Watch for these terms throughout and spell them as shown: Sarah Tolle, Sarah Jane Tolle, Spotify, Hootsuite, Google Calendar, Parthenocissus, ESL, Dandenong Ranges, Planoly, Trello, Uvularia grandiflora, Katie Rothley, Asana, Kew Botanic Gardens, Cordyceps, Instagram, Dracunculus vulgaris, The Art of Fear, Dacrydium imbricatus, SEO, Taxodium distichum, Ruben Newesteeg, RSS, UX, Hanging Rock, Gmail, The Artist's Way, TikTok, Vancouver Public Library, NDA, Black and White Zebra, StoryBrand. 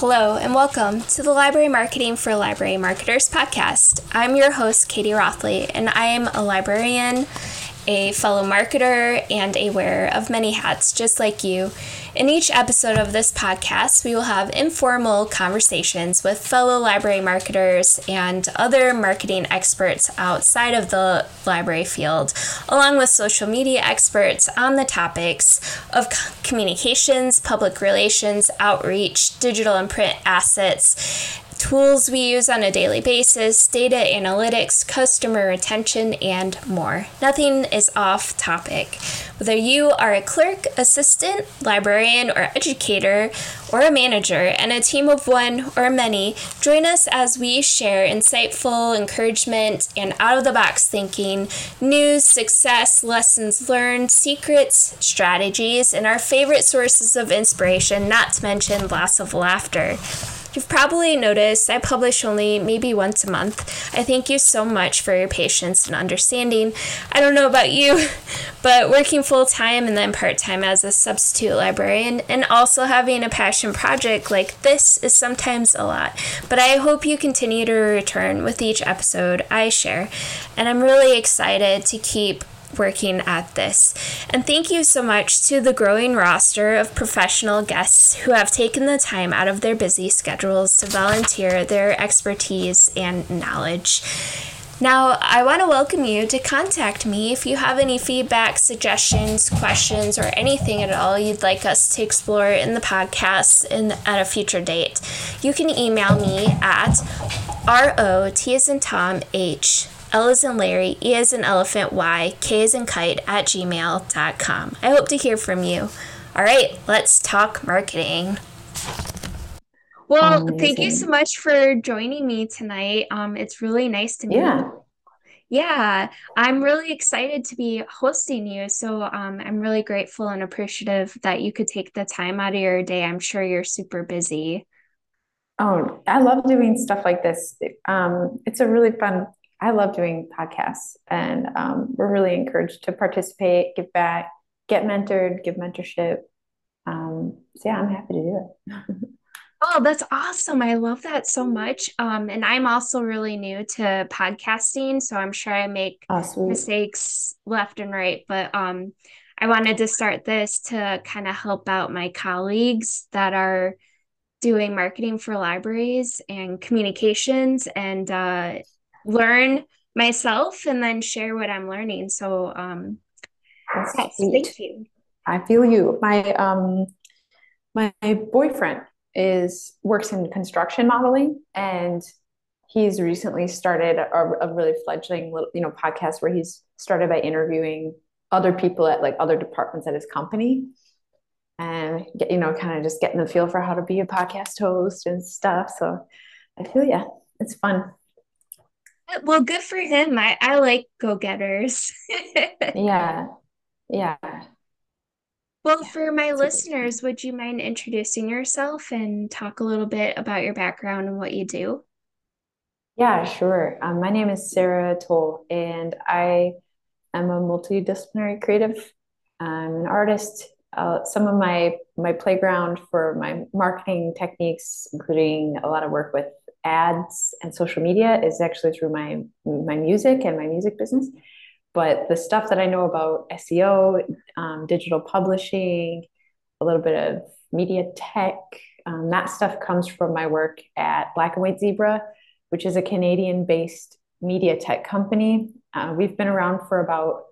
Hello and welcome to the Library Marketing for Library Marketers podcast. I'm your host, Katie Rothley, and I am a librarian, a fellow marketer, and a wearer of many hats just like you. In each episode of this podcast, we will have informal conversations with fellow library marketers and other marketing experts outside of the library field, along with social media experts on the topics of communications, public relations, outreach, digital and print assets, tools we use on a daily basis, data analytics, customer retention, and more. Nothing is off topic. Whether you are a clerk, assistant, librarian, or educator, or a manager, and a team of one or many, join us as we share insightful encouragement and out-of-the-box thinking, news, success, lessons learned, secrets, strategies, and our favorite sources of inspiration, not to mention lots of laughter. You've probably noticed I publish only maybe once a month. I thank you so much for your patience and understanding. I don't know about you, but working full-time and then part-time as a substitute librarian and also having a passion project like this is sometimes a lot, but I hope you continue to return with each episode I share, and I'm really excited to keep working at this. And thank you so much to the growing roster of professional guests who have taken the time out of their busy schedules to volunteer their expertise and knowledge. Now, I want to welcome you to contact me if you have any feedback, suggestions, questions, or anything at all you'd like us to explore in the podcast at a future date. You can email me at rothleyk@gmail.com. I hope to hear from you. All right, let's talk marketing. Well, Amazing. Thank you so much for joining me tonight. It's really nice to meet you. Yeah, I'm really excited to be hosting you. So I'm really grateful and appreciative that you could take the time out of your day. I'm sure you're super busy. Oh, I love doing stuff like this. It's a really fun. I love doing podcasts, and we're really encouraged to participate, give back, get mentored, give mentorship. So I'm happy to do it. Oh, that's awesome. I love that so much. And I'm also really new to podcasting, so I'm sure I make mistakes left and right. But I wanted to start this to kind of help out my colleagues that are doing marketing for libraries and communications and learn myself and then share what I'm learning. So thank you. I feel you. My boyfriend works in construction modeling, and he's recently started a really fledgling little podcast where he's started by interviewing other people at like other departments at his company, and kind of just getting the feel for how to be a podcast host and stuff. So I feel it's fun. Well, good for him. I like go-getters. Yeah. Well, for my listeners, would you mind introducing yourself and talk a little bit about your background and what you do? Yeah, sure. My name is Sarah Tolle, and I am a multidisciplinary creative. I'm an artist. Some of my playground for my marketing techniques, including a lot of work with ads and social media, is actually through my music and my music business. But the stuff that I know about SEO, digital publishing, a little bit of media tech, that stuff comes from my work at Black and White Zebra, which is a Canadian-based media tech company. We've been around for about,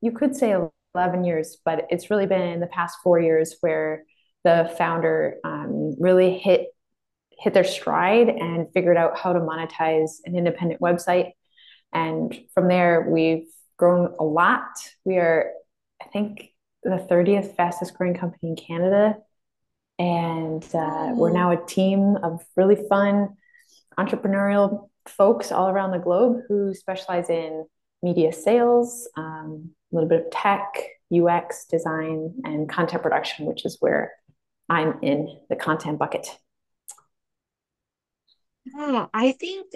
you could say 11 years, but it's really been in the past 4 years where the founder really hit their stride and figured out how to monetize an independent website. And from there, we've grown a lot. We are, I think, the 30th fastest growing company in Canada. And we're now a team of really fun entrepreneurial folks all around the globe who specialize in media sales, a little bit of tech, UX design, and content production, which is where I'm in the content bucket. Yeah, I think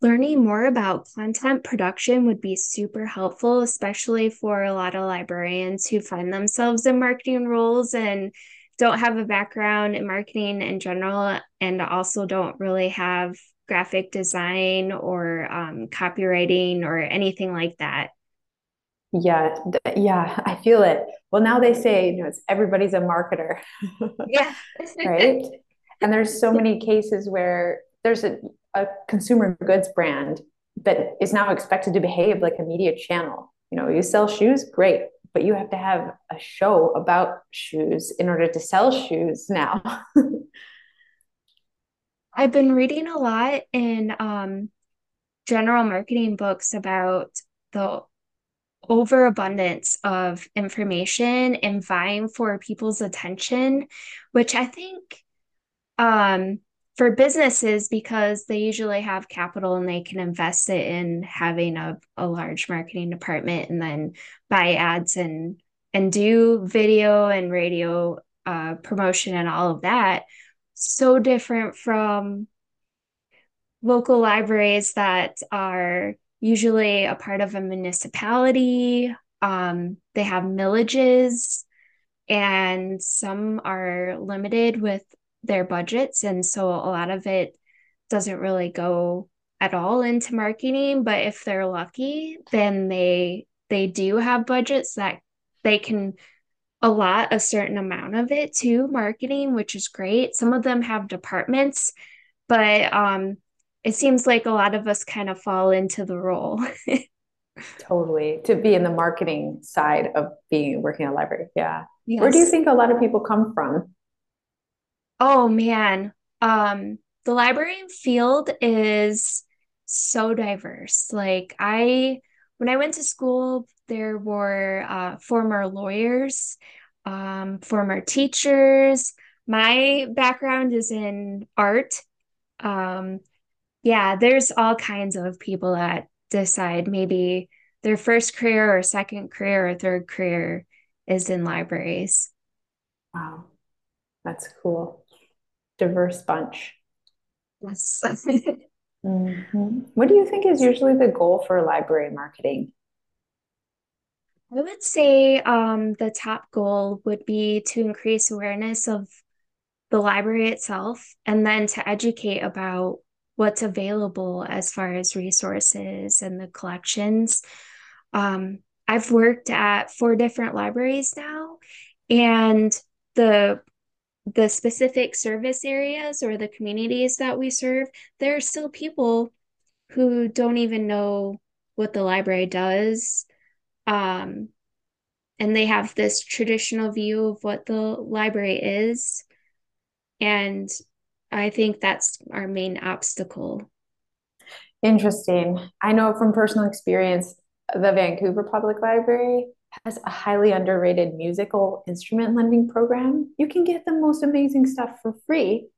learning more about content production would be super helpful, especially for a lot of librarians who find themselves in marketing roles and don't have a background in marketing in general, and also don't really have graphic design or copywriting or anything like that. Yeah, I feel it. Well, now they say, it's everybody's a marketer. Yeah. Right. And there's so many cases where there's a consumer goods brand that is now expected to behave like a media channel. You sell shoes, great, but you have to have a show about shoes in order to sell shoes now. I've been reading a lot in general marketing books about the overabundance of information and vying for people's attention, which I think for businesses, because they usually have capital and they can invest it in having a large marketing department and then buy ads and do video and radio promotion and all of that. So different from local libraries that are usually a part of a municipality. They have millages, and some are limited with their budgets. And so a lot of it doesn't really go at all into marketing. But if they're lucky, then they do have budgets that they can allot a certain amount of it to marketing, which is great. Some of them have departments, but it seems like a lot of us kind of fall into the role. Totally. To be in the marketing side of working at a library. Yeah. Yes. Where do you think a lot of people come from? Oh man. The library field is so diverse. Like when I went to school, there were former lawyers, former teachers. My background is in art. Yeah, there's all kinds of people that decide maybe their first career or second career or third career is in libraries. Wow, that's cool. Diverse bunch. Yes. Mm-hmm. What do you think is usually the goal for library marketing? I would say the top goal would be to increase awareness of the library itself, and then to educate about what's available as far as resources and the collections. I've worked at 4 different libraries now, and the specific service areas or the communities that we serve, there are still people who don't even know what the library does. And they have this traditional view of what the library is. And I think that's our main obstacle. Interesting. I know from personal experience, the Vancouver Public Library has a highly underrated musical instrument lending program. You can get the most amazing stuff for free.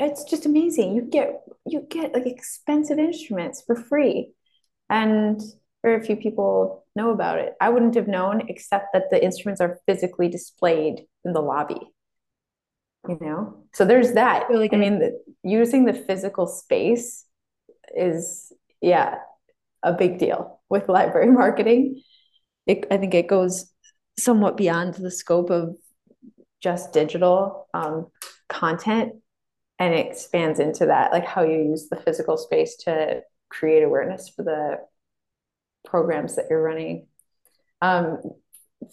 It's just amazing. You get like expensive instruments for free, and very few people know about it. I wouldn't have known except that the instruments are physically displayed in the lobby. So there's that. Really, I mean, using the physical space is a big deal with library marketing. I think it goes somewhat beyond the scope of just digital content, and it expands into that, like how you use the physical space to create awareness for the programs that you're running.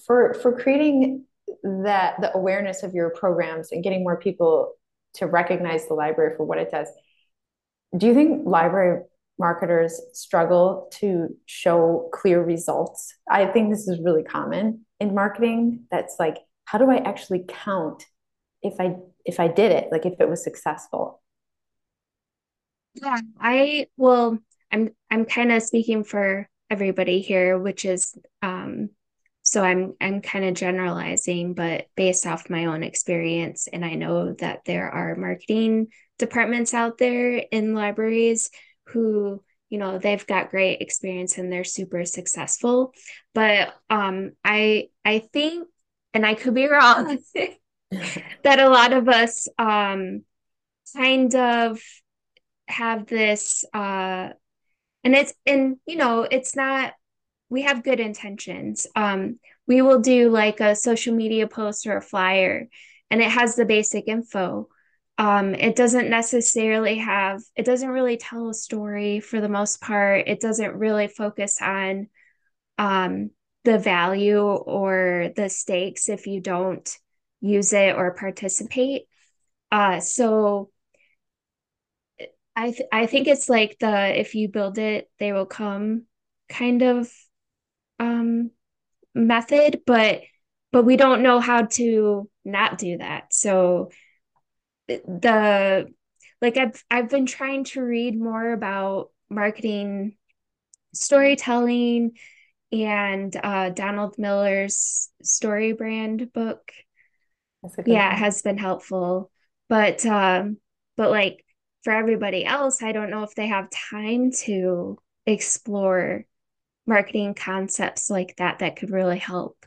For creating the awareness of your programs and getting more people to recognize the library for what it does, do you think library marketers struggle to show clear results? I think this is really common in marketing. That's like, how do I actually count if I did it? Like if it was successful? Yeah, I'm kind of speaking for everybody here, which is, so I'm kind of generalizing, but based off my own experience, and I know that there are marketing departments out there in libraries who, they've got great experience and they're super successful. But I think, and I could be wrong, that a lot of us kind of have this, it's not, we have good intentions. We will do like a social media post or a flyer, and it has the basic info. It doesn't necessarily have, it doesn't really tell a story for the most part. It doesn't really focus on the value or the stakes if you don't use it or participate. So I think it's like the, if you build it, they will come kind of method, but we don't know how to not do that. So I've been trying to read more about marketing, storytelling, and Donald Miller's StoryBrand book. It has been helpful, but like for everybody else, I don't know if they have time to explore marketing concepts like that that could really help.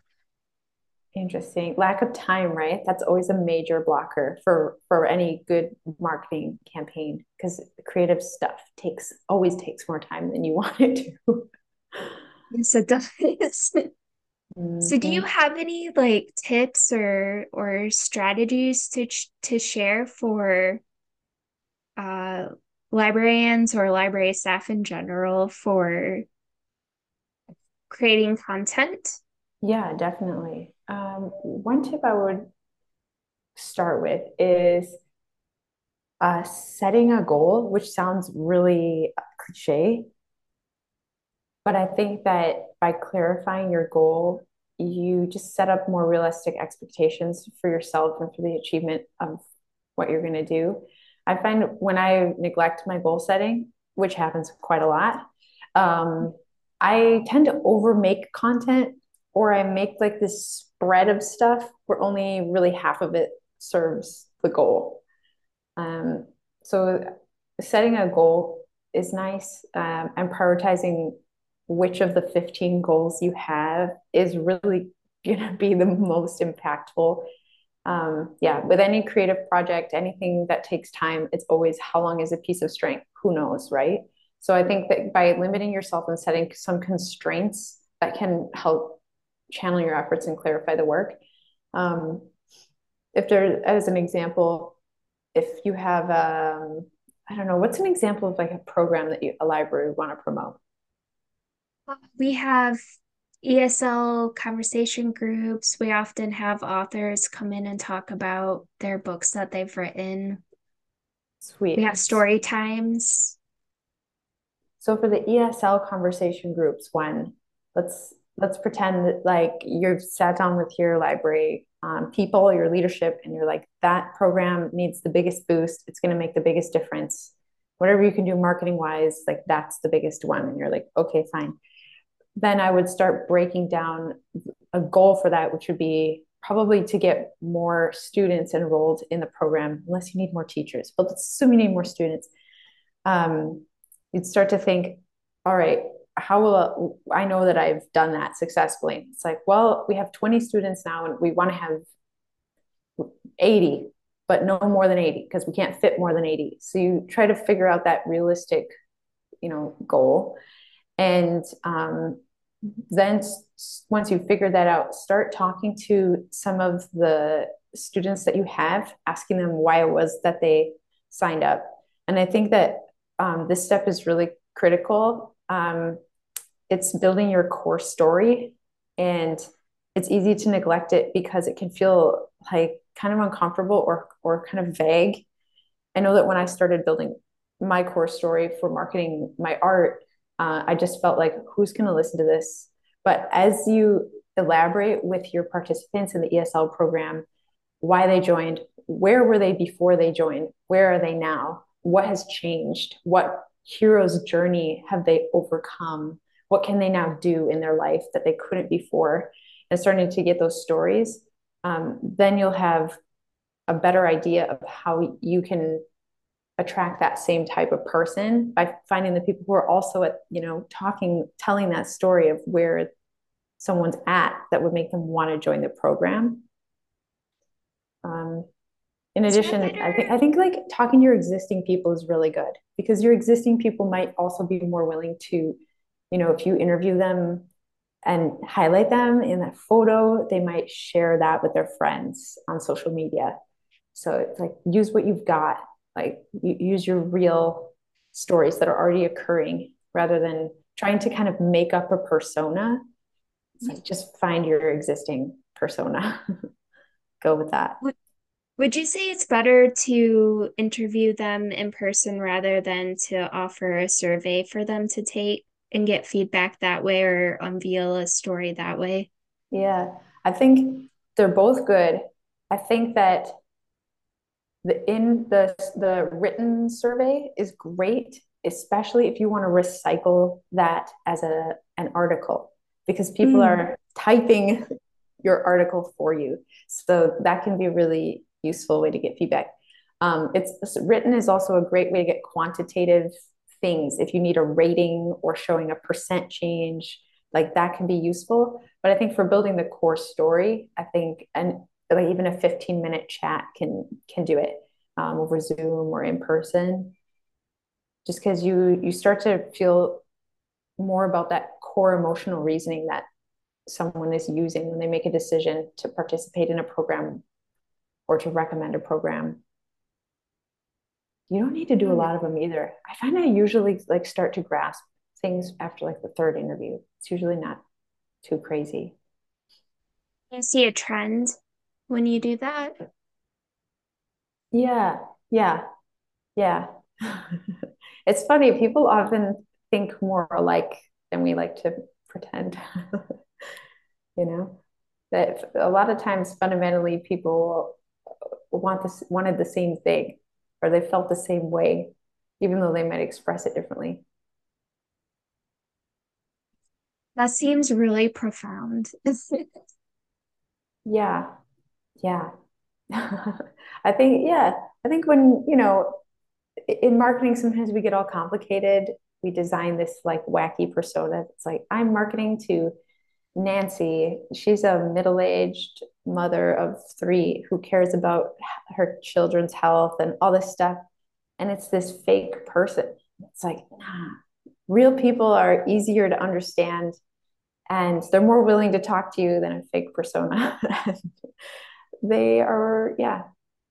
Interesting. Lack of time, right? That's always a major blocker for any good marketing campaign, because creative stuff always takes more time than you want it to. Yes, it does. Mm-hmm. So do you have any like tips or strategies to share for librarians or library staff in general for creating content? Yeah, definitely. One tip I would start with is setting a goal, which sounds really cliche, but I think that by clarifying your goal, you just set up more realistic expectations for yourself and for the achievement of what you're going to do. I find when I neglect my goal setting, which happens quite a lot, I tend to overmake content, or I make like this spread of stuff where only really half of it serves the goal. So setting a goal is nice, and prioritizing which of the 15 goals you have is really gonna be the most impactful. With any creative project, anything that takes time, it's always how long is a piece of string? Who knows, right? So I think that by limiting yourself and setting some constraints, that can help channel your efforts and clarify the work. As an example, if you have, what's an example of like a program that a library would want to promote? We have ESL conversation groups. We often have authors come in and talk about their books that they've written. Sweet. We have story times. So for the ESL conversation groups one, let's pretend that like you've sat down with your library people, your leadership, and you're like, that program needs the biggest boost. It's going to make the biggest difference. Whatever you can do marketing wise, like that's the biggest one. And you're like, okay, fine. Then I would start breaking down a goal for that, which would be probably to get more students enrolled in the program, unless you need more teachers. But let's assume you need more students. You'd start to think, all right, how will I know that I've done that successfully? It's like, well, we have 20 students now and we want to have 80, but no more than 80 because we can't fit more than 80. So you try to figure out that realistic, goal. And then once you figure that out, start talking to some of the students that you have, asking them why it was that they signed up. And I think that this step is really critical. It's building your core story, and it's easy to neglect it because it can feel like kind of uncomfortable or kind of vague. I know that when I started building my core story for marketing my art, I just felt like, who's going to listen to this? But as you elaborate with your participants in the ESL program, why they joined, where were they before they joined, where are they now, what has changed, what hero's journey have they overcome, what can they now do in their life that they couldn't before, and starting to get those stories, then you'll have a better idea of how you can attract that same type of person by finding the people who are also at telling that story of where someone's at that would make them want to join the program. In addition, I think like talking to your existing people is really good, because your existing people might also be more willing to, if you interview them and highlight them in that photo. They might share that with their friends on social media. So it's like, use what you've got, like use your real stories that are already occurring rather than trying to kind of make up a persona. It's like, just find your existing persona. Go with that. Would you say it's better to interview them in person rather than to offer a survey for them to take and get feedback that way, or unveil a story that way? Yeah, I think they're both good. I think that the written survey is great, especially if you want to recycle that as an article, because people are typing your article for you. So that can be a really useful way to get feedback. Written is also a great way to get quantitative things. If you need a rating or showing a percent change, like that can be useful. But I think for building the core story, I think like even a 15-minute chat can do it over Zoom or in person, just because you start to feel more about that core emotional reasoning that someone is using when they make a decision to participate in a program or to recommend a program. You don't need to do a lot of them either. I find I usually like start to grasp things after like the third interview. It's usually not too crazy. You see a trend when you do that? Yeah. It's funny. People often think more alike than we like to pretend. You know, that a lot of times fundamentally people wanted the same thing, or they felt the same way, even though they might express it differently. That seems really profound. Yeah. I think when, you know, in marketing, sometimes we get all complicated. We design this like wacky persona. It's like, I'm marketing to Nancy. She's a middle-aged mother of three who cares about her children's health and all this stuff. And it's this fake person. It's like, nah, real people are easier to understand, and they're more willing to talk to you than a fake persona. They are,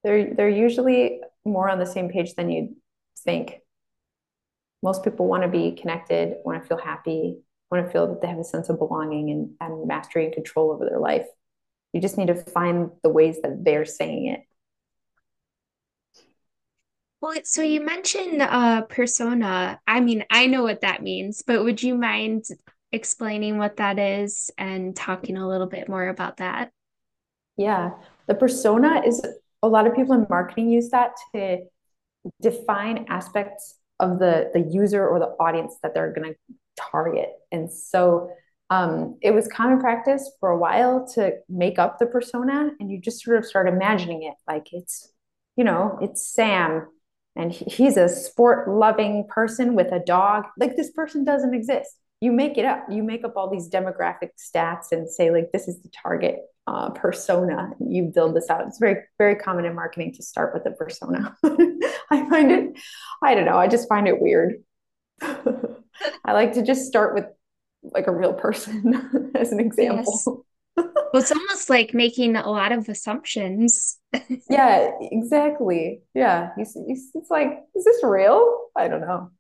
they're usually more on the same page than you'd think. Most people want to be connected, want to feel happy, want to feel that they have a sense of belonging and mastery and control over their life. You just need to find the ways that they're saying it. Well, so you mentioned persona. I mean, I know what that means, but would you mind explaining what that is and talking a little bit more about that? Yeah, the persona is, a lot of people in marketing use that to define aspects of the user or the audience that they're going to target. And so it was common practice for a while to make up the persona, and you just sort of start imagining it. Like it's Sam, and he's a sport loving person with a dog. Like, this person doesn't exist. You make it up. You make up all these demographic stats and say, like, this is the target persona. You build this out. It's very, very common in marketing to start with a persona. I don't know. I just find it weird. I like to just start with like a real person as an example. Yes. Well, it's almost like making a lot of assumptions. Yeah, exactly. Yeah. It's like, is this real? I don't know.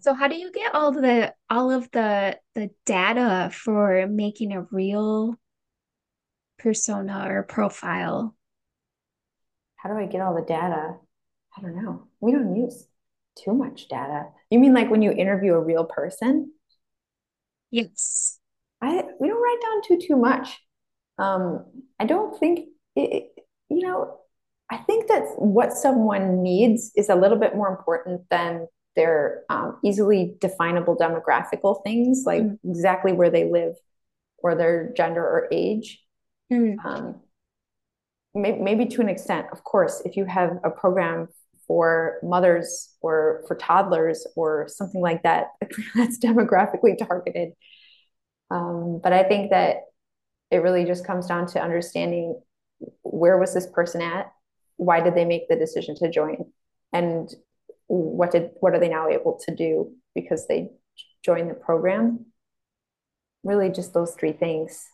So how do you get all of the data for making a real persona or profile? How do I get all the data? I don't know. We don't use too much data. You mean like when you interview a real person? Yes. We don't write down too much. I don't think, I think that what someone needs is a little bit more important than their easily definable demographical things, like exactly where they live or their gender or age. Maybe to an extent, of course, if you have a program for mothers or for toddlers or something like that, that's demographically targeted. But I think that it really just comes down to understanding, where was this person at? Why did they make the decision to join? And what are they now able to do because they join the program. Really just those three things.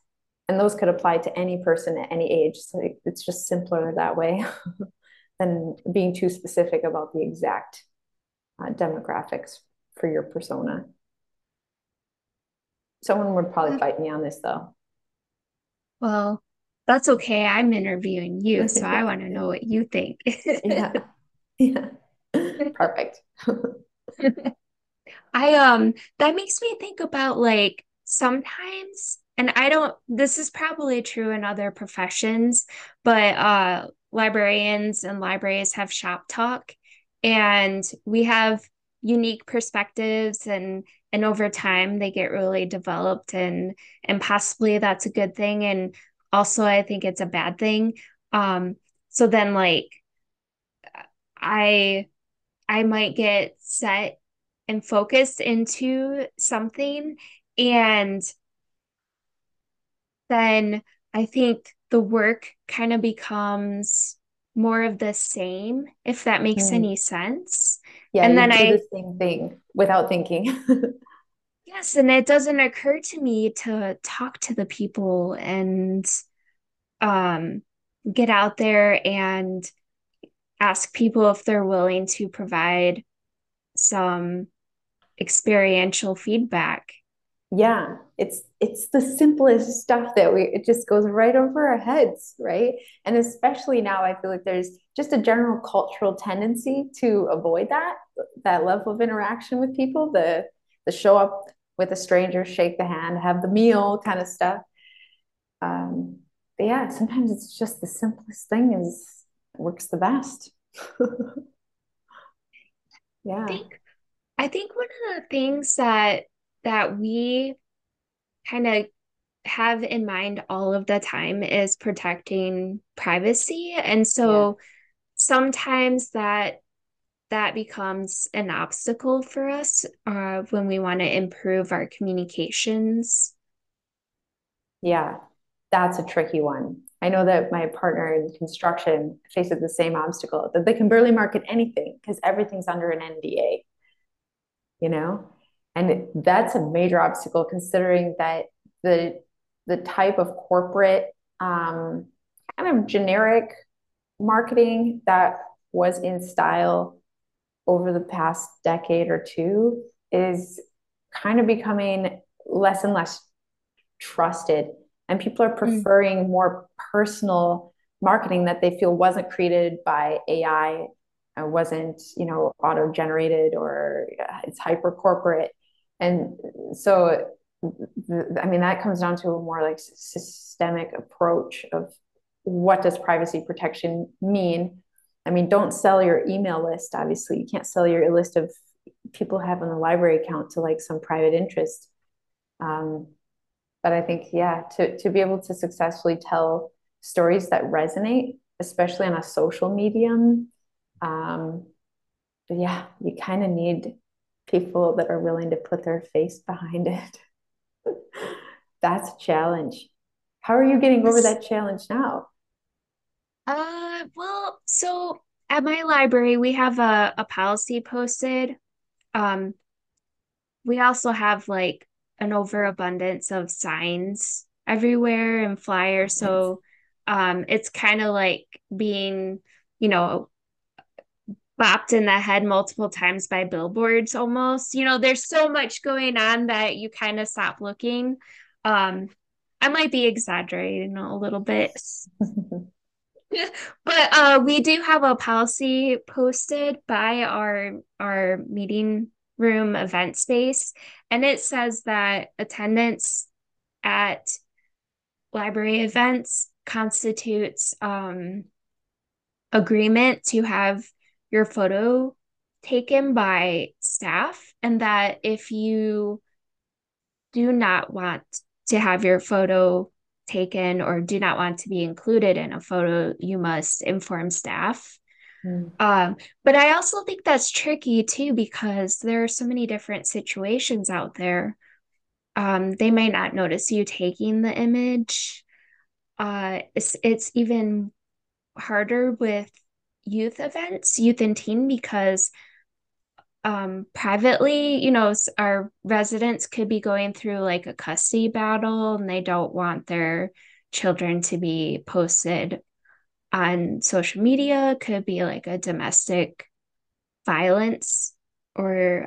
And those could apply to any person at any age. So it's just simpler that way than being too specific about the exact demographics for your persona. Someone would probably fight me on this though. Well, that's okay. I'm interviewing you, so I want to know what you think. Yeah. Perfect. That makes me think about like sometimes, and this is probably true in other professions, but librarians and libraries have shop talk, and we have unique perspectives, and over time they get really developed, and possibly that's a good thing. And also I think it's a bad thing. So then like I might get set and focused into something. And then I think the work kind of becomes more of the same, if that makes any sense. Yeah, and then I do the same thing without thinking. Yes, and it doesn't occur to me to talk to the people and get out there and ask people if they're willing to provide some experiential feedback. Yeah, it's the simplest stuff that it just goes right over our heads, right? And especially now, I feel like there's just a general cultural tendency to avoid that level of interaction with people, the show up with a stranger, shake the hand, have the meal kind of stuff. But yeah, sometimes it's just the simplest thing is works the best. Yeah. I think one of the things that we kind of have in mind all of the time is protecting privacy. And so sometimes that becomes an obstacle for us when we want to improve our communications. Yeah, that's a tricky one. I know that my partner in construction faces the same obstacle, that they can barely market anything because everything's under an NDA, And that's a major obstacle, considering that the type of corporate kind of generic marketing that was in style over the past decade or two is kind of becoming less and less trusted. And people are preferring more personal marketing that they feel wasn't created by AI, wasn't, auto-generated, or it's hyper-corporate. And so, that comes down to a more like systemic approach of what does privacy protection mean? I mean, don't sell your email list, obviously. You can't sell your list of people have on a library account to like some private interest. But I think, to be able to successfully tell stories that resonate, especially on a social medium, you kind of need people that are willing to put their face behind it. That's a challenge. How are you getting over that challenge now? Well, so at my library, we have a policy posted. We also have like an overabundance of signs everywhere and flyers. So, it's kind of like being, bopped in the head multiple times by billboards almost. There's so much going on that you kind of stop looking. I might be exaggerating a little bit. But we do have a policy posted by our meeting room event space, and it says that attendance at library events constitutes agreement to have your photo taken by staff, and that if you do not want to have your photo taken or do not want to be included in a photo, you must inform staff. But I also think that's tricky too, because there are so many different situations out there. They might not notice you taking the image. It's even harder with youth events, youth and teen, because privately, you know, our residents could be going through like a custody battle and they don't want their children to be posted on social media. It could be like a domestic violence or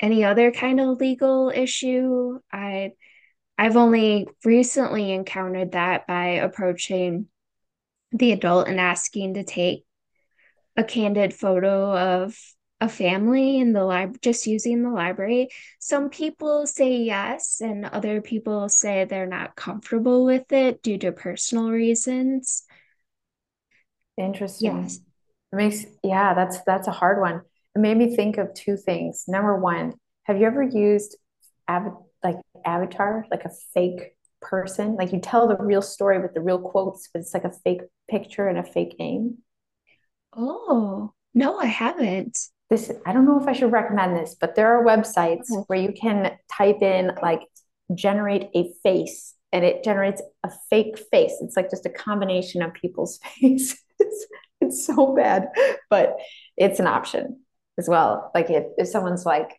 any other kind of legal issue. I've only recently encountered that by approaching the adult and asking to take a candid photo of a family in the library, just using the library. Some people say yes, and other people say they're not comfortable with it due to personal reasons. Interesting. Yes. It makes, yeah, that's a hard one. It made me think of two things. Number one, have you ever used avatar, like a fake person? Like you tell the real story with the real quotes, but it's like a fake picture and a fake name. Oh, no, I haven't. I don't know if I should recommend this, but there are websites where you can type in like generate a face and it generates a fake face. It's like just a combination of people's faces. It's so bad, but it's an option as well. Like if someone's like,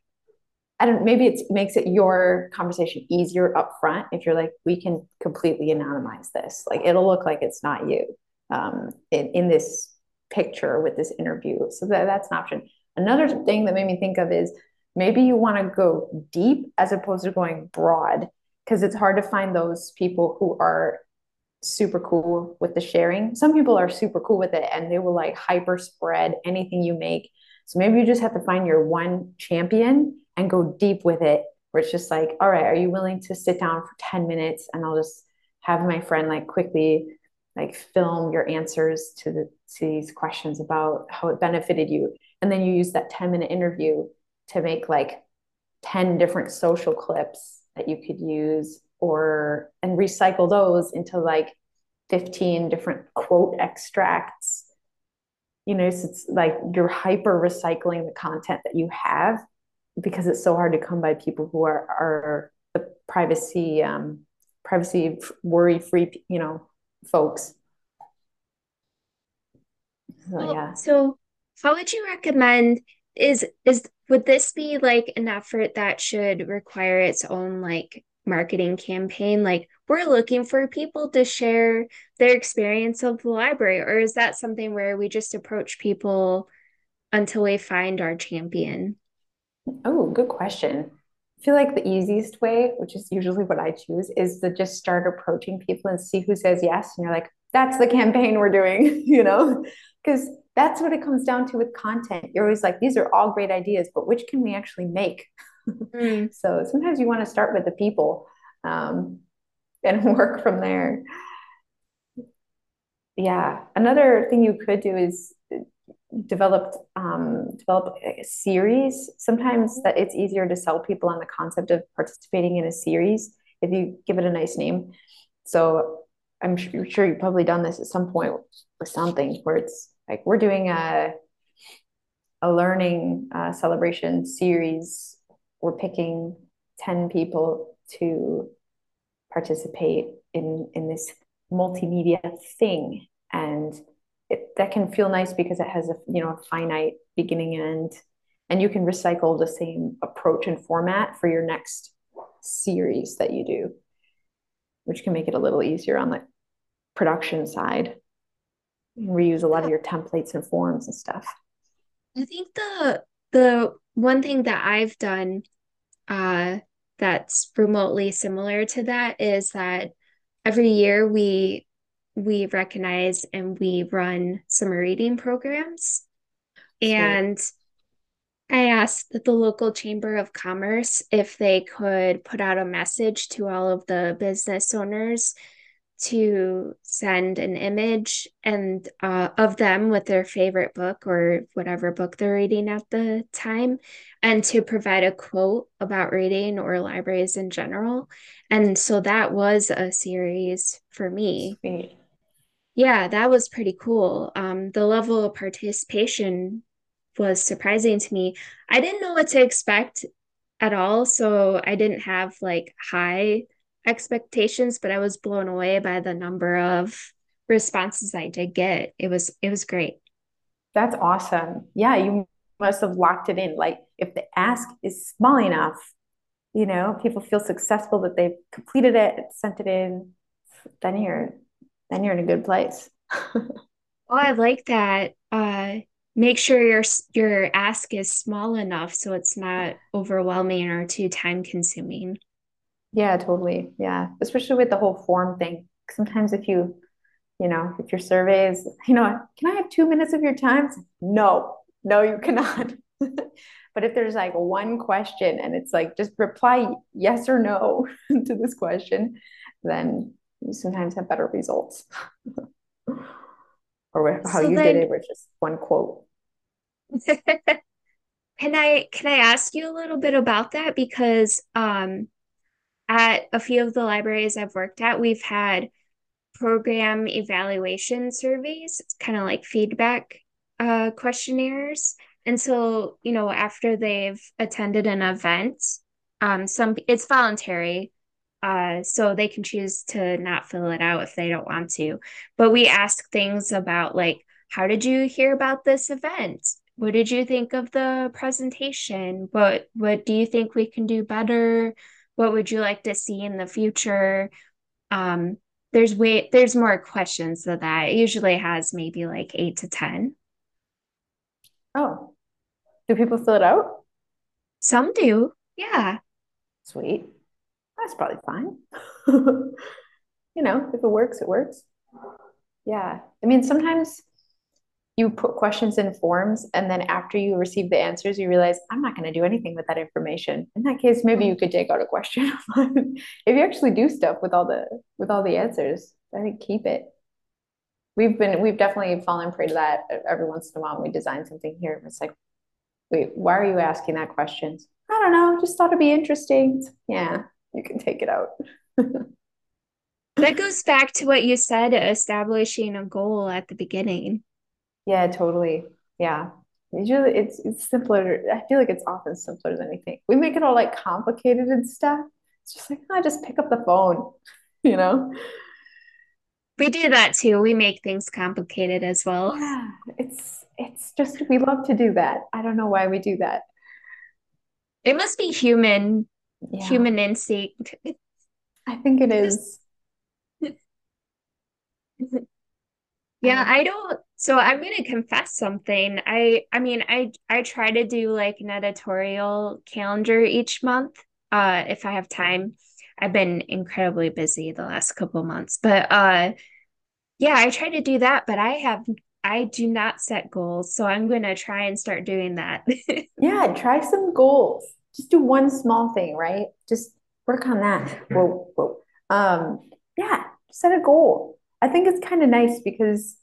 maybe it makes it your conversation easier up front. If you're like, we can completely anonymize this. Like it'll look like it's not you in this picture with this interview. So that's an option. Another thing that made me think of is maybe you want to go deep as opposed to going broad, because it's hard to find those people who are super cool with the sharing. Some people are super cool with it and they will like hyper spread anything you make. So maybe you just have to find your one champion and go deep with it, where it's just like, all right, are you willing to sit down for 10 minutes and I'll just have my friend like quickly like film your answers to these questions about how it benefited you. And then you use that 10-minute interview to make like 10 different social clips that you could use and recycle those into like 15 different quote extracts. You know, so it's like you're hyper recycling the content that you have, because it's so hard to come by people who are the privacy worry-free, you know, folks. So how would you recommend, would this be like an effort that should require its own like marketing campaign? Like we're looking for people to share their experience of the library, or is that something where we just approach people until we find our champion? Oh, good question. I feel like the easiest way, which is usually what I choose, is to just start approaching people and see who says yes. And you're like, that's the campaign we're doing, you know, because that's what it comes down to with content. You're always like, these are all great ideas, but which can we actually make? Mm. So sometimes you want to start with the people and work from there. Yeah. Another thing you could do is develop a series. Sometimes that it's easier to sell people on the concept of participating in a series if you give it a nice name. So I'm sure you've probably done this at some point with something where it's like, we're doing a learning celebration series. We're picking 10 people to participate in this multimedia thing. And that can feel nice because it has a finite beginning and end, and you can recycle the same approach and format for your next series that you do, which can make it a little easier on the production side. You can reuse a lot of your templates and forms and stuff. I think the one thing that I've done that's remotely similar to that is that every year we recognize and we run summer reading programs. Sweet. And I asked the local Chamber of Commerce if they could put out a message to all of the business owners to send an image and of them with their favorite book or whatever book they're reading at the time, and to provide a quote about reading or libraries in general. And so that was a series for me. Sweet. Yeah, that was pretty cool. The level of participation was surprising to me. I didn't know what to expect at all, so I didn't have like high expectations, but I was blown away by the number of responses I did get. It was great. That's awesome. Yeah, you must have locked it in. Like, if the ask is small enough, you know, people feel successful that they've completed it, sent it in, then you're in a good place. Oh, I like that. Make sure your ask is small enough so it's not overwhelming or too time consuming. Yeah, totally. Yeah. Especially with the whole form thing. Sometimes if if your survey is, can I have 2 minutes of your time? No, you cannot. But if there's like one question and it's like, just reply yes or no to this question, then you sometimes have better results. Or how so you did it with just one quote. Can I ask you a little bit about that? Because at a few of the libraries I've worked at, we've had program evaluation surveys. It's kind of like feedback questionnaires. And so, after they've attended an event, it's voluntary. So they can choose to not fill it out if they don't want to. But we ask things about, like, how did you hear about this event? What did you think of the presentation? What do you think we can do better? What would you like to see in the future? There's more questions than that. It usually has maybe like 8 to 10. Oh, do people fill it out? Some do. Yeah. Sweet. That's probably fine. If it works, it works. Yeah. I mean, sometimes you put questions in forms and then after you receive the answers, you realize I'm not going to do anything with that information. In that case, maybe you could take out a question. If you actually do stuff with all the answers, I think keep it. We've definitely fallen prey to that. Every once in a while, we design something here. It's like, wait, why are you asking that question? I don't know. Just thought it'd be interesting. Yeah. You can take it out. That goes back to what you said, establishing a goal at the beginning. Yeah, totally. Yeah. Usually it's simpler. I feel like it's often simpler than anything. We make it all like complicated and stuff. It's just like, oh, just pick up the phone, We do that too. We make things complicated as well. Yeah, it's just, we love to do that. I don't know why we do that. It must be human. Yeah. Human instinct. I think it is. Yeah, I don't. So I'm going to confess something. I mean, I try to do like an editorial calendar each month, if I have time. I've been incredibly busy the last couple of months, but I try to do that. But I do not set goals, so I'm going to try and start doing that. Yeah, try some goals. Just do one small thing, right? Just work on that. Whoa. Set a goal. I think it's kind of nice because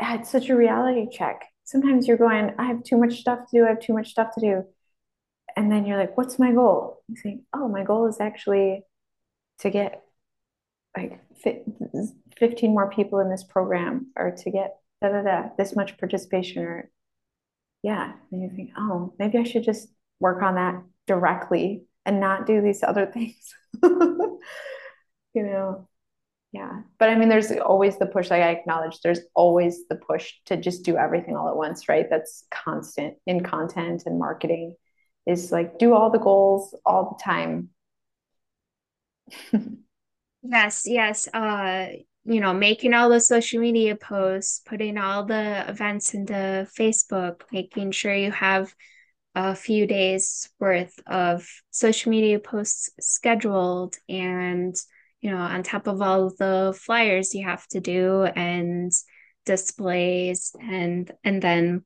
it's such a reality check. Sometimes you're going, I have too much stuff to do. And then you're like, what's my goal? You think, oh, my goal is actually to get like 15 more people in this program, or to get this much participation, or yeah. And you think, oh, maybe I should just work on that directly and not do these other things. Yeah. But I mean, there's always the push. Like, I acknowledge there's always the push to just do everything all at once, right? That's constant in content and marketing, is like, do all the goals all the time. Yes. Making all the social media posts, putting all the events into Facebook, making sure you have a few days worth of social media posts scheduled, and, on top of all the flyers you have to do and displays, and then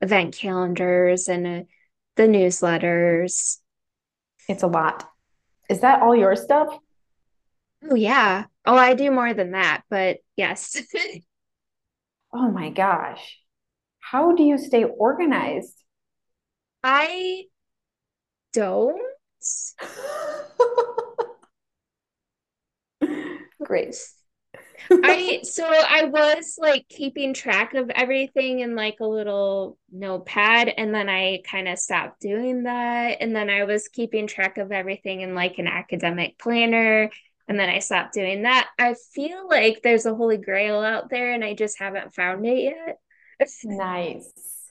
event calendars and the newsletters. It's a lot. Is that all your stuff? Oh, yeah. Oh, I do more than that, but yes. Oh my gosh. How do you stay organized? I don't. Great. I was like keeping track of everything in like a little notepad, and then I kind of stopped doing that. And then I was keeping track of everything in like an academic planner, and then I stopped doing that. I feel like there's a holy grail out there and I just haven't found it yet. Nice.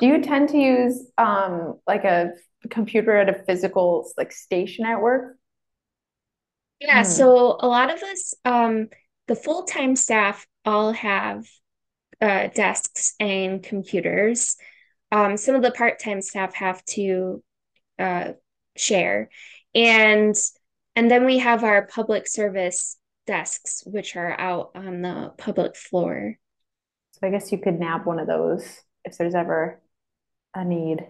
Do you tend to use like a computer at a physical like station at work? Yeah, so a lot of us, the full-time staff all have desks and computers. Some of the part-time staff have to share. And then we have our public service desks, which are out on the public floor. So I guess you could nab one of those if there's ever a need.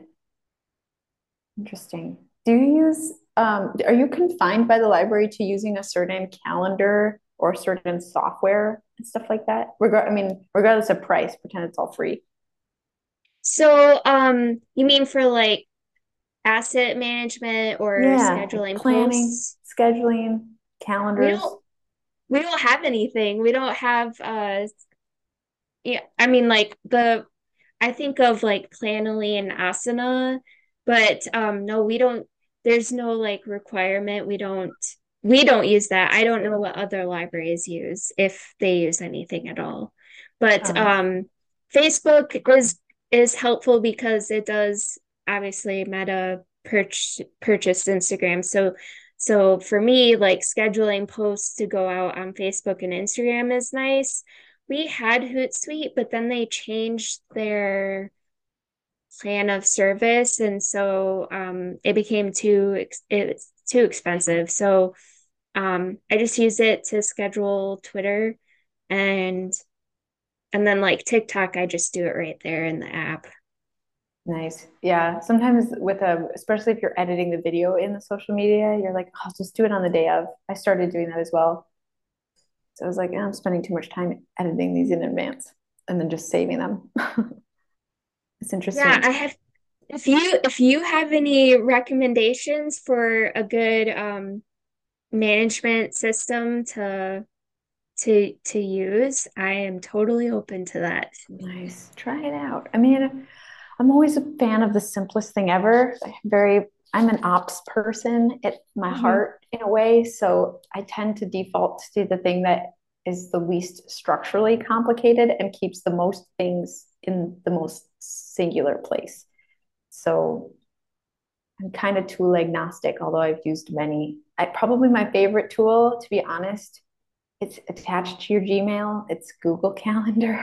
Interesting. Do you use, are you confined by the library to using a certain calendar or certain software and stuff like that? Regardless of price, pretend it's all free. So you mean for like asset management or scheduling, planning, posts? Scheduling, calendars? We don't have anything. We don't have, I think of like Planoly and Asana, but no, we don't, there's no like requirement. We don't use that. I don't know what other libraries use, if they use anything at all, but Facebook is helpful because it does obviously Meta purchased Instagram. So for me, like scheduling posts to go out on Facebook and Instagram is nice. We had Hootsuite, but then they changed their plan of service, and so it became too expensive. So I just use it to schedule Twitter, and then like TikTok, I just do it right there in the app. Nice. Yeah. Sometimes especially if you're editing the video in the social media, you're like, I'll just do it on the day of. I started doing that as well. So I was like, I'm spending too much time editing these in advance and then just saving them. It's interesting. Yeah, I have. If you have any recommendations for a good management system to use, I am totally open to that. Nice. Try it out. I mean, I'm always a fan of the simplest thing ever. I'm an ops person at my heart in a way. So I tend to default to the thing that is the least structurally complicated and keeps the most things in the most singular place. So I'm kind of tool agnostic, although I've used many. Probably my favorite tool, to be honest, it's attached to your Gmail. It's Google Calendar.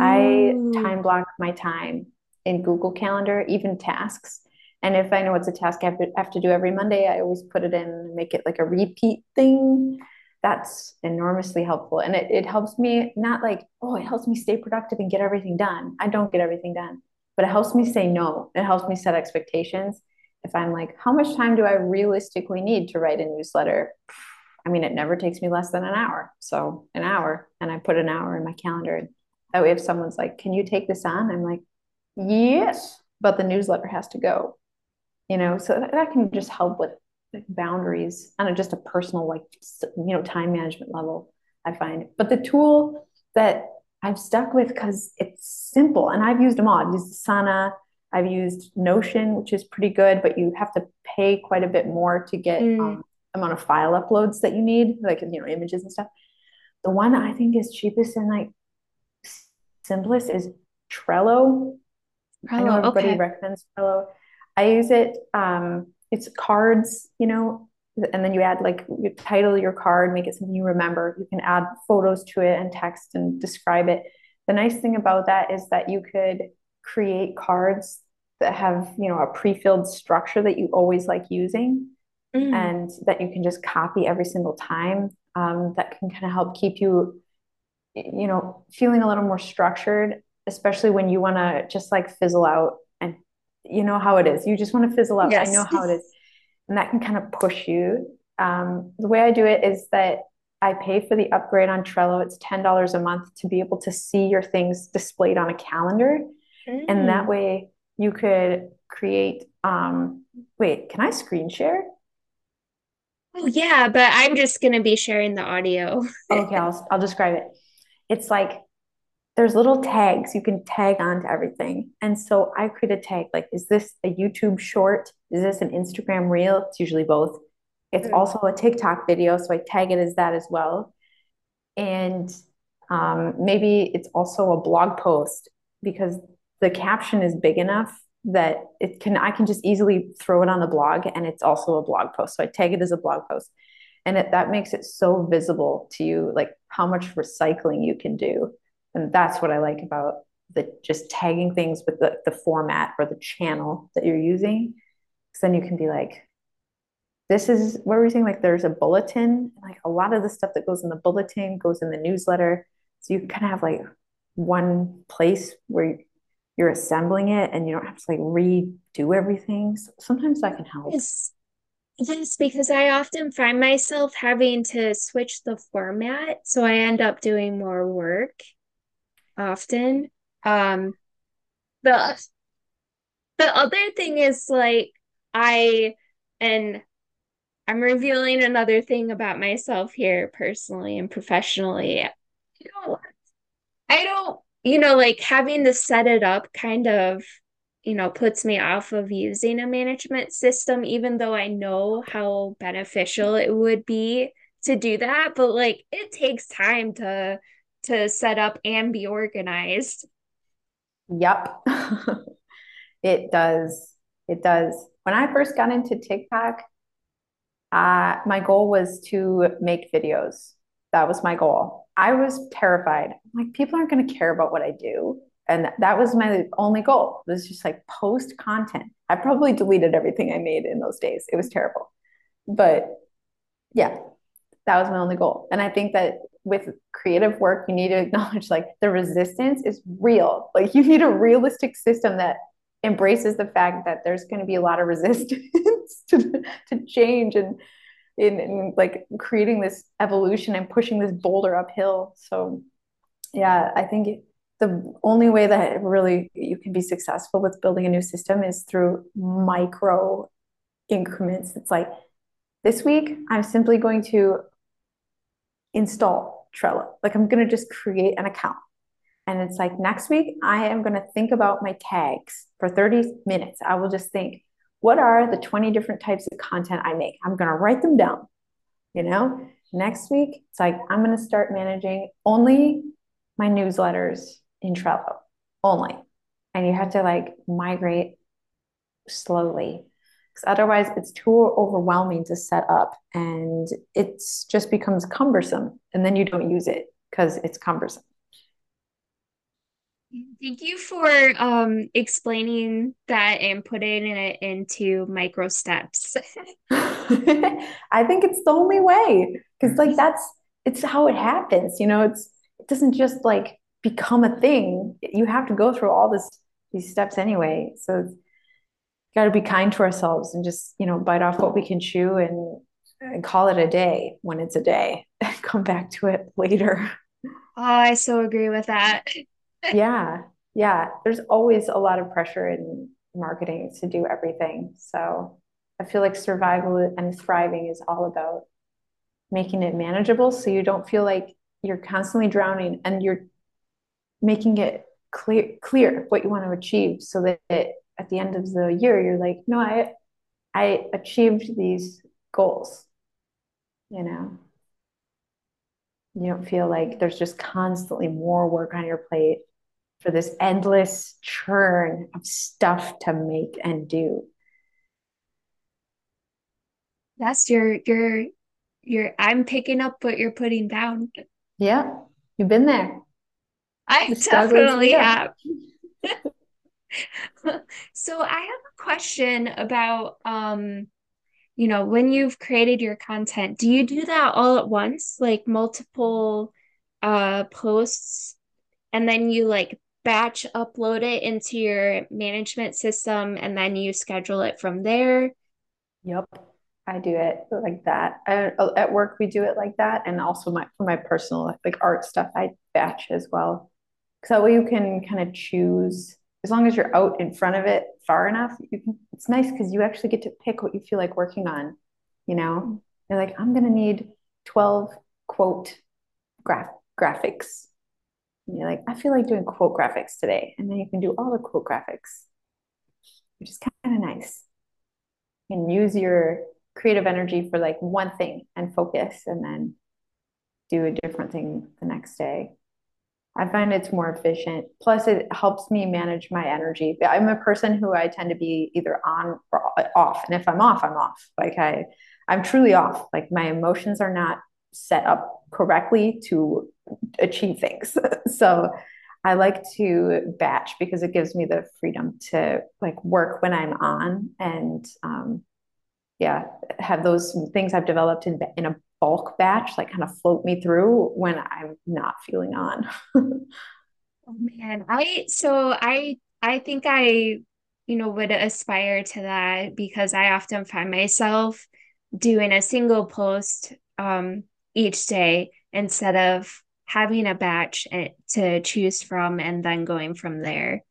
I time block my time in Google Calendar, even tasks. And if I know it's a task I have to do every Monday, I always put it in and make it like a repeat thing. That's enormously helpful. And it helps me it helps me stay productive and get everything done. I don't get everything done, but it helps me say no. It helps me set expectations. If I'm like, how much time do I realistically need to write a newsletter? I mean, it never takes me less than an hour. So an hour, and I put an hour in my calendar. And that way if someone's like, can you take this on? I'm like, yes, but the newsletter has to go. So that can just help with boundaries on just a personal, time management level, I find. But the tool that I've stuck with because it's simple, and I've used them all. I've used Asana, I've used Notion, which is pretty good, but you have to pay quite a bit more to get amount of file uploads that you need, images and stuff. The one I think is cheapest and simplest is Trello. I know everybody recommends Trello. I use it, it's cards, and then you add you title your card, make it something you remember. You can add photos to it and text and describe it. The nice thing about that is that you could create cards that have, a pre-filled structure that you always like using and that you can just copy every single time. That can kind of help keep you, feeling a little more structured, especially when you want to just fizzle out. You know how it is. You just want to fizzle up. Yes. I know how it is. And that can kind of push you. The way I do it is that I pay for the upgrade on Trello. It's $10 a month to be able to see your things displayed on a calendar. Mm. And that way you could create, wait, can I screen share? Oh yeah, but I'm just going to be sharing the audio. Okay. I'll describe it. It's there's little tags you can tag onto everything. And so I create a tag, is this a YouTube short? Is this an Instagram reel? It's usually both. It's also a TikTok video. So I tag it as that as well. And maybe it's also a blog post because the caption is big enough that it can, I can just easily throw it on the blog, and it's also a blog post. So I tag it as a blog post, and that makes it so visible to you, like how much recycling you can do. And that's what I like about just tagging things with the format or the channel that you're using. Cause then you can be like, this is what we're using. Like there's a bulletin, like a lot of the stuff that goes in the bulletin goes in the newsletter. So you can kind of have like one place where you're assembling it and you don't have to like redo everything. So sometimes that can help. Yes, because I often find myself having to switch the format. So I end up doing more work often. The other thing is like, I'm revealing another thing about myself here personally and professionally. I don't, like having to set it up kind of, puts me off of using a management system, even though I know how beneficial it would be to do that. But like, it takes time to set up and be organized. Yep. It does. When I first got into TikTok, my goal was to make videos. That was my goal. I was terrified. Like, people aren't going to care about what I do. And that was my only goal. It was just like post content. I probably deleted everything I made in those days. It was terrible. But yeah, that was my only goal. And I think that with creative work, you need to acknowledge like the resistance is real. Like you need a realistic system that embraces the fact that there's going to be a lot of resistance to change and in like creating this evolution and pushing this boulder uphill. So yeah, I think the only way that really you can be successful with building a new system is through micro increments. It's like, this week, I'm simply going to install Trello. Like I'm going to just create an account. And it's like, next week, I am going to think about my tags for 30 minutes. I will just think, what are the 20 different types of content I make? I'm going to write them down, Next week, it's like, I'm going to start managing only my newsletters in Trello, only. And you have to like migrate slowly, because otherwise it's too overwhelming to set up and it's just becomes cumbersome, and then you don't use it because it's cumbersome. Thank you for explaining that and putting it into micro steps. I think it's the only way, because like it's how it happens. It doesn't just like become a thing. You have to go through all these steps anyway. So got to be kind to ourselves and just, bite off what we can chew and call it a day when it's a day and come back to it later. Oh, I so agree with that. Yeah. There's always a lot of pressure in marketing to do everything. So I feel like survival and thriving is all about making it manageable, so you don't feel like you're constantly drowning, and you're making it clear what you want to achieve, so that at the end of the year, you're like, no, I achieved these goals. You don't feel like there's just constantly more work on your plate for this endless churn of stuff to make and do. That's I'm picking up what you're putting down. Yeah. You've been there. I definitely have. So I have a question about, when you've created your content, do you do that all at once, like multiple posts, and then you like batch upload it into your management system and then you schedule it from there? Yep. I do it like that. At work, we do it like that. And also for my personal like art stuff, I batch as well. So that way you can kind of choose, as long as you're out in front of it far enough, it's nice because you actually get to pick what you feel like working on, You're like, I'm going to need 12 quote graphics. And you're like, I feel like doing quote graphics today. And then you can do all the quote graphics, which is kind of nice. And use your creative energy for like one thing and focus, and then do a different thing the next day. I find it's more efficient. Plus, it helps me manage my energy. I'm a person who I tend to be either on or off. And if I'm off, I'm off. Like I'm truly off. Like my emotions are not set up correctly to achieve things. So I like to batch because it gives me the freedom to like work when I'm on and have those things I've developed in a bulk batch, like kind of float me through when I'm not feeling on. Oh man. I think I, would aspire to that because I often find myself doing a single post, each day instead of having a batch to choose from and then going from there.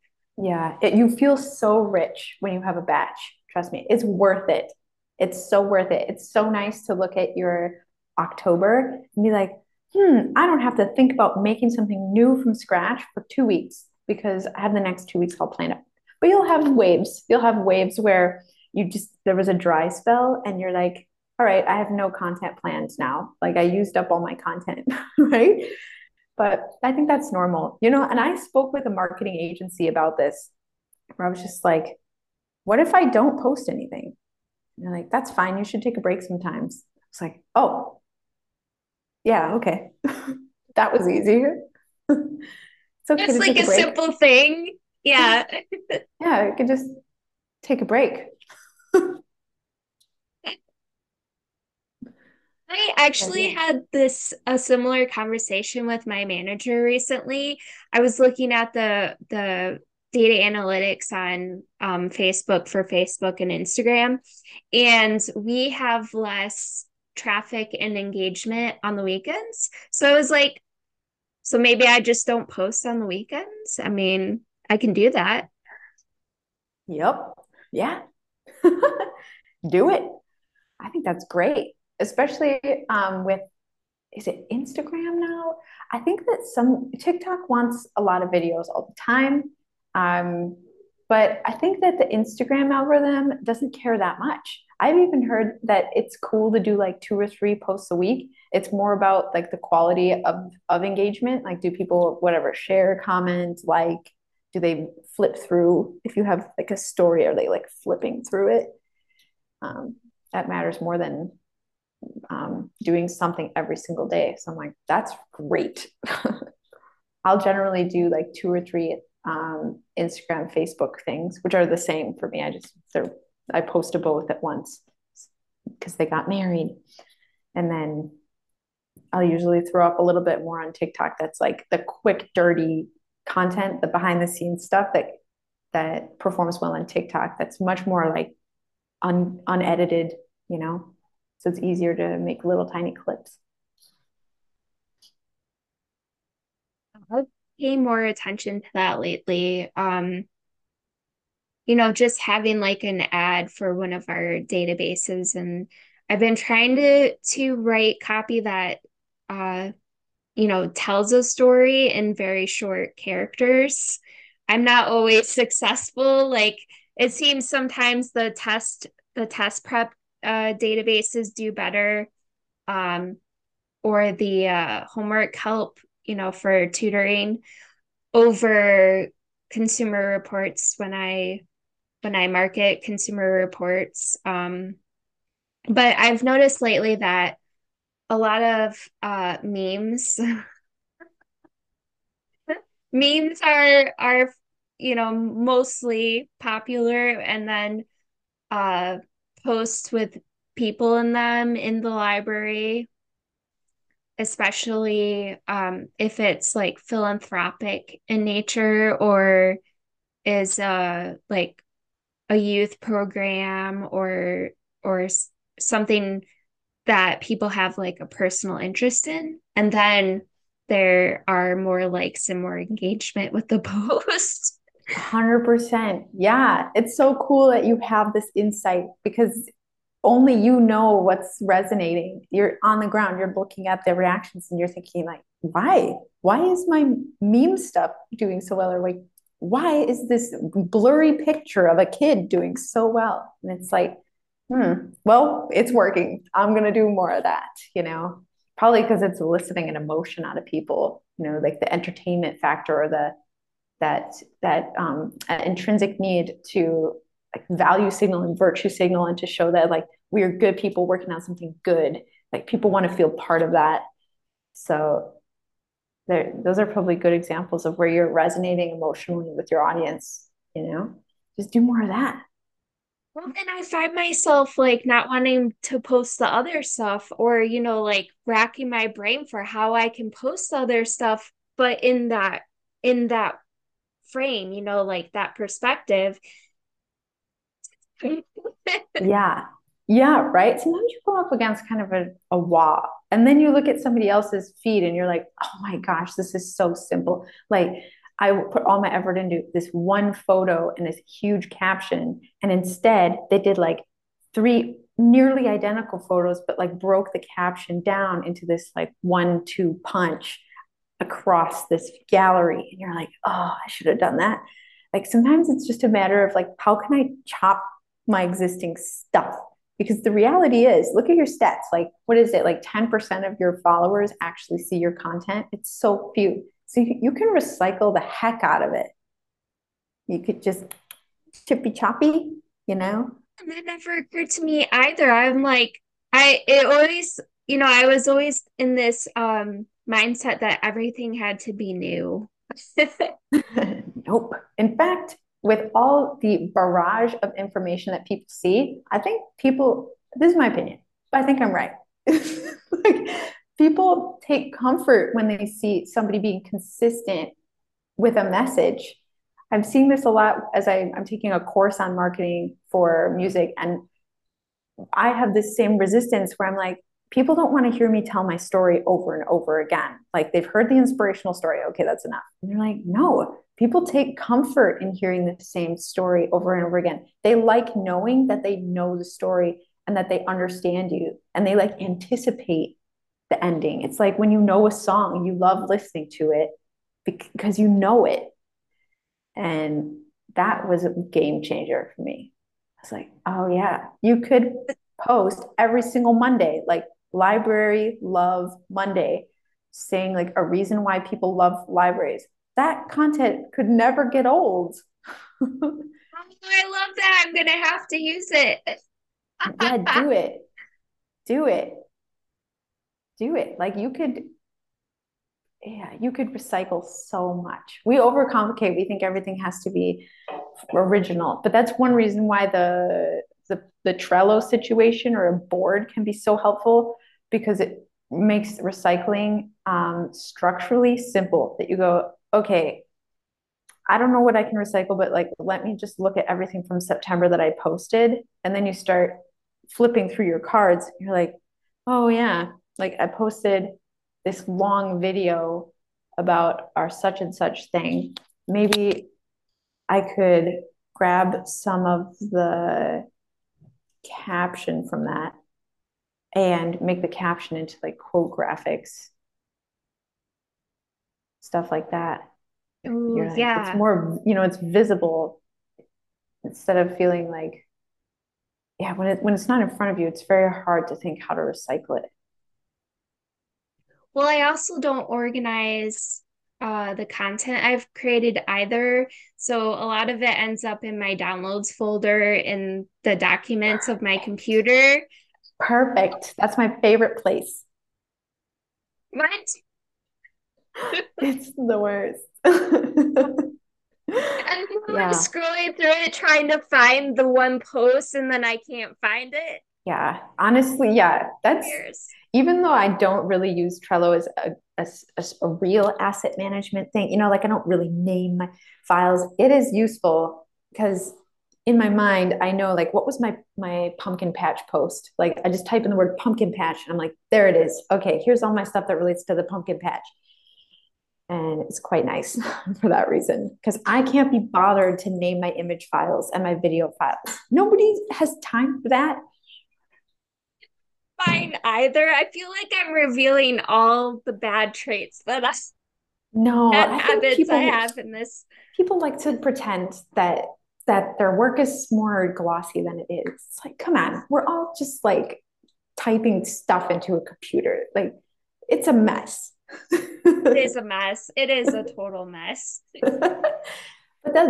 Yeah. You feel so rich when you have a batch. Trust me, it's worth it. It's so worth it. It's so nice to look at your October and be like, I don't have to think about making something new from scratch for 2 weeks because I have the next 2 weeks all planned out. But you'll have waves. You'll have waves where there was a dry spell and you're like, all right, I have no content planned now. Like I used up all my content, right? But I think that's normal, and I spoke with a marketing agency about this where I was just like, what if I don't post anything? And they're like, that's fine. You should take a break sometimes. It's like, oh, yeah, okay. That was easier. Okay, just like a simple thing. Yeah. Yeah, you can just take a break. I actually had a similar conversation with my manager recently. I was looking at the data analytics on Facebook for Facebook and Instagram. And we have less traffic and engagement on the weekends. So I was like, so maybe I just don't post on the weekends. I mean, I can do that. Yep. Yeah. Do it. I think that's great. Especially with, is it Instagram now? I think that TikTok wants a lot of videos all the time. But I think that the Instagram algorithm doesn't care that much. I've even heard that it's cool to do like 2 or 3 posts a week. It's more about like the quality of engagement. Like do people, whatever, share, comment, like, do they flip through? If you have like a story, are they like flipping through it? That matters more than doing something every single day. So I'm like, that's great. I'll generally do like 2 or 3 Instagram, Facebook things, which are the same for me. I post to both at once because they got married. And then I'll usually throw up a little bit more on TikTok. That's like the quick, dirty content, the behind the scenes stuff that performs well on TikTok. That's much more like unedited, so it's easier to make little tiny clips. I've paid more attention to that lately. Just having like an ad for one of our databases, and I've been trying to write copy that, tells a story in very short characters. I'm not always successful. Like it seems sometimes the test prep databases do better, or the homework help, for tutoring over Consumer Reports when I market Consumer Reports. But I've noticed lately that a lot of memes, memes are, mostly popular, and then posts with people in them in the library, especially if it's like philanthropic in nature or is like a youth program or something that people have like a personal interest in. And then there are more likes and more engagement with the post. 100%. Yeah. It's so cool that you have this insight because only what's resonating. You're on the ground, you're looking at the reactions and you're thinking like, why is my meme stuff doing so well? Or like, why is this blurry picture of a kid doing so well? And it's like, well, it's working. I'm going to do more of that, probably because it's eliciting an emotion out of people, you know, like the entertainment factor or that intrinsic need to like value signal and virtue signal, and to show that like we are good people working on something good. Like people want to feel part of that. So those are probably good examples of where you're resonating emotionally with your audience, you know, just do more of that. Well, and I find myself like not wanting to post the other stuff, or, you know, like racking my brain for how I can post the other stuff. But in that frame, you know, like that perspective. Yeah. Yeah. Right. Sometimes you go up against kind of a wall, and then you look at somebody else's feed and you're like, oh my gosh, this is so simple. Like, I put all my effort into this one photo and this huge caption. And instead they did like three nearly identical photos, but like broke the caption down into this like 1-2 punch across this gallery. And you're like, oh, I should have done that. Like sometimes it's just a matter of like, how can I chop my existing stuff? Because the reality is, look at your stats. Like, what is it? Like 10% of your followers actually see your content. It's so few. So you can recycle the heck out of it. You could just chippy choppy, you know? And that never occurred to me either. I'm like, I was always in this mindset that everything had to be new. Nope. In fact, with all the barrage of information that people see, I think this is my opinion, but I think I'm right. Like, people take comfort when they see somebody being consistent with a message. I'm seeing this a lot as I'm taking a course on marketing for music. And I have this same resistance where I'm like, people don't want to hear me tell my story over and over again. Like they've heard the inspirational story. Okay, that's enough. And they're like, no, people take comfort in hearing the same story over and over again. They like knowing that they know the story and that they understand you, and they like anticipate the ending. It's like when you know a song, you love listening to it because you know it. And that was a game changer for me. I was like, oh yeah, you could post every single Monday, like Library Love Monday, saying like a reason why people love libraries. That content could never get old. Oh, I love that. I'm going to have to use it. Yeah, do it. Do it. Do it. Like you could recycle so much. We overcomplicate. We think everything has to be original, but that's one reason why the Trello situation or a board can be so helpful, because it makes recycling structurally simple, that you go, okay, I don't know what I can recycle, but like, let me just look at everything from September that I posted. And then you start flipping through your cards. You're like, oh yeah. Like I posted this long video about our such and such thing. Maybe I could grab some of the caption from that and make the caption into like quote graphics, stuff like that. Ooh, like, yeah. It's more, you know, it's visible instead of feeling like, yeah, when it's not in front of you, it's very hard to think how to recycle it. Well, I also don't organize the content I've created either. So a lot of it ends up in my downloads folder in the documents of my computer. Perfect. That's my favorite place. What? It's the worst. And yeah. I'm scrolling through it trying to find the one post, and then I can't find it. Yeah, honestly, yeah, that's years. Even though I don't really use Trello as a real asset management thing, you know, like I don't really name my files. It is useful because in my mind, I know like, what was my pumpkin patch post? Like I just type in the word pumpkin patch and I'm like, there it is. Okay, here's all my stuff that relates to the pumpkin patch. And it's quite nice for that reason, because I can't be bothered to name my image files and my video files. Nobody has time for that. Fine either. I feel like I'm revealing all the bad traits that I have in this. People like to pretend that their work is more glossy than it is. It's like, come on, we're all just like typing stuff into a computer. Like it's a mess. It is a mess. It is a total mess. But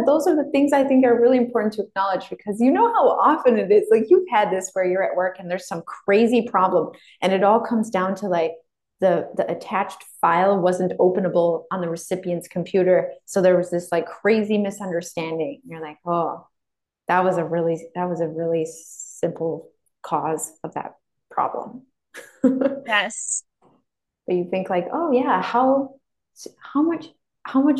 those are the things I think are really important to acknowledge, because you know how often it is, like you've had this where you're at work and there's some crazy problem and it all comes down to like the attached file wasn't openable on the recipient's computer. So there was this like crazy misunderstanding. You're like, oh, that was a really simple cause of that problem. Yes. But you think like, oh yeah, how much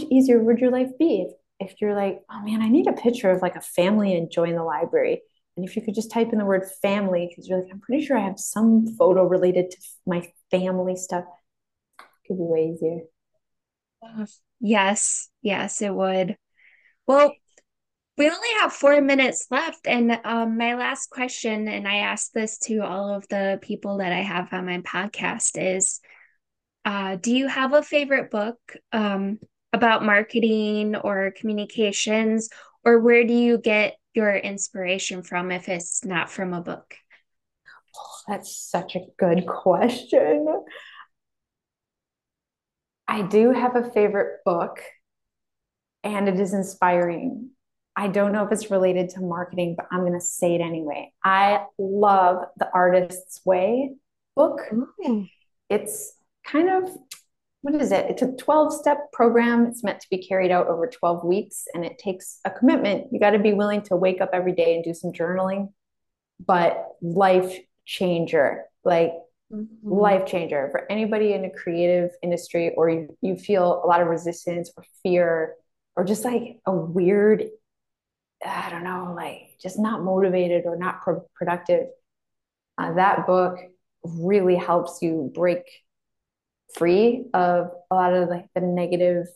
easier would your life be if you're like, oh man, I need a picture of like a family enjoying the library. And if you could just type in the word family, because you're like, I'm pretty sure I have some photo related to my family stuff. It could be way easier. Yes, it would. Well, we only have 4 minutes left. And my last question, and I ask this to all of the people that I have on my podcast, is do you have a favorite book about marketing or communications, or where do you get your inspiration from if it's not from a book? Oh, that's such a good question. I do have a favorite book, and it is inspiring. I don't know if it's related to marketing, but I'm going to say it anyway. I love The Artist's Way book. Ooh. It's kind of, what is it? It's a 12-step program. It's meant to be carried out over 12 weeks, and it takes a commitment. You got to be willing to wake up every day and do some journaling, but life changer, life changer for anybody in a creative industry, or you feel a lot of resistance or fear, or just like a weird, I don't know, like just not motivated or not productive. That book really helps you break free of a lot of like the negative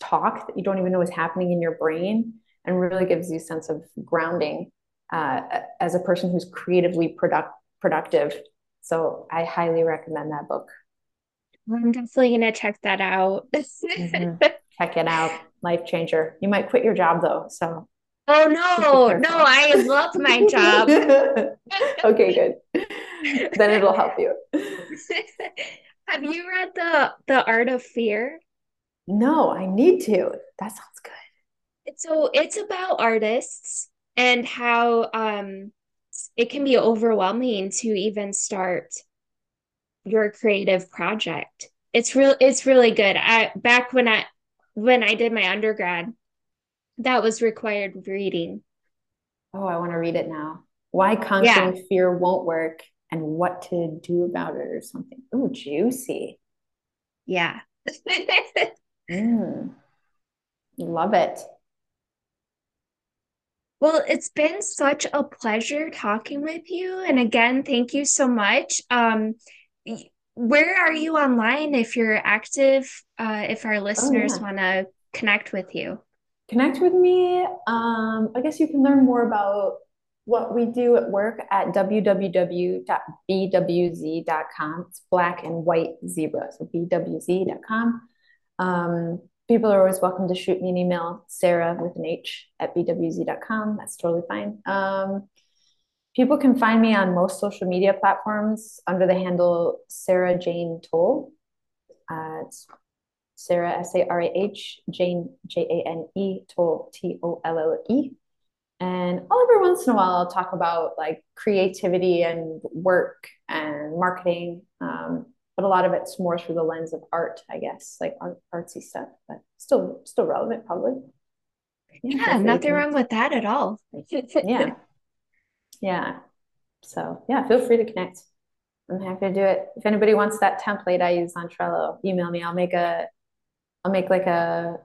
talk that you don't even know is happening in your brain, and really gives you a sense of grounding as a person who's creatively productive. So I highly recommend that book. I'm definitely going to check that out. Mm-hmm. Check it out. Life changer. You might quit your job though. So. Oh no, I love my job. Okay, good. Then it'll help you. Have you read The Art of Fear? No, I need to. That sounds good. So it's about artists and how it can be overwhelming to even start your creative project. It's really good. Back when I did my undergrad, that was required reading. Oh, I want to read it now. Why Conquering Fear Won't Work and What to Do About It, or something. Oh, juicy. Yeah. Love it. Well, it's been such a pleasure talking with you. And again, thank you so much. Where are you online if you're active, if our listeners want to connect with you? Connect with me. I guess you can learn more about what we do at work at www.bwz.com. It's Black and White Zebra, so bwz.com. People are always welcome to shoot me an email, sarah@bwz.com. That's totally fine. People can find me on most social media platforms under the handle Sarah Jane Tolle. It's Sarah, S-A-R-A-H, Jane, J-A-N-E, Tolle, T-O-L-L-E. And every once in a while, I'll talk about like creativity and work and marketing. But a lot of it's more through the lens of art, I guess, like artsy stuff, but still relevant probably. Yeah, nothing wrong with that at all. Yeah. So yeah, feel free to connect. I'm happy to do it. If anybody wants that template I use on Trello, email me. I'll make like a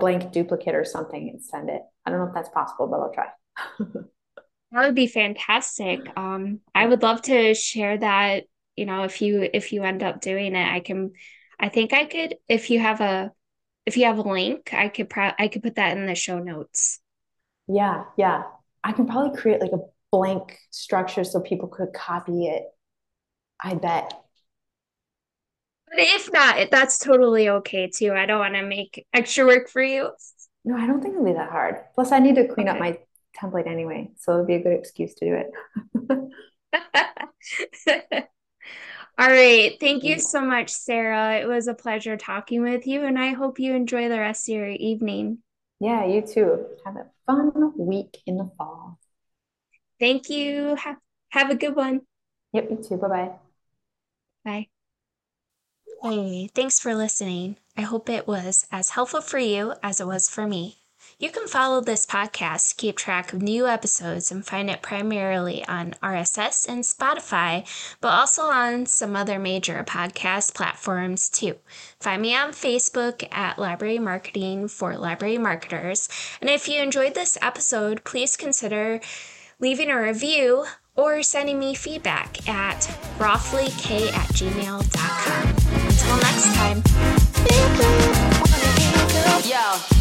blank duplicate or something and send it. I don't know if that's possible, but I'll try. That would be fantastic. I would love to share that. You know, if you end up doing it, I think I could, if you have a link, I could put that in the show notes. Yeah. I can probably create like a blank structure so people could copy it, I bet. But if not, that's totally okay too. I don't want to make extra work for you. No, I don't think it'll be that hard. Plus, I need to clean up my template anyway, so it'll be a good excuse to do it. All right. Thank you so much, Sarah. It was a pleasure talking with you, and I hope you enjoy the rest of your evening. Yeah, you too. Have a fun week in the fall. Thank you. Have a good one. Yep, you too. Bye-bye. Bye. Hey, thanks for listening. I hope it was as helpful for you as it was for me. You can follow this podcast to keep track of new episodes and find it primarily on RSS and Spotify, but also on some other major podcast platforms too. Find me on Facebook at Library Marketing for Library Marketers. And if you enjoyed this episode, please consider leaving a review or sending me feedback at rothleyk@gmail.com. Until next time. Yo.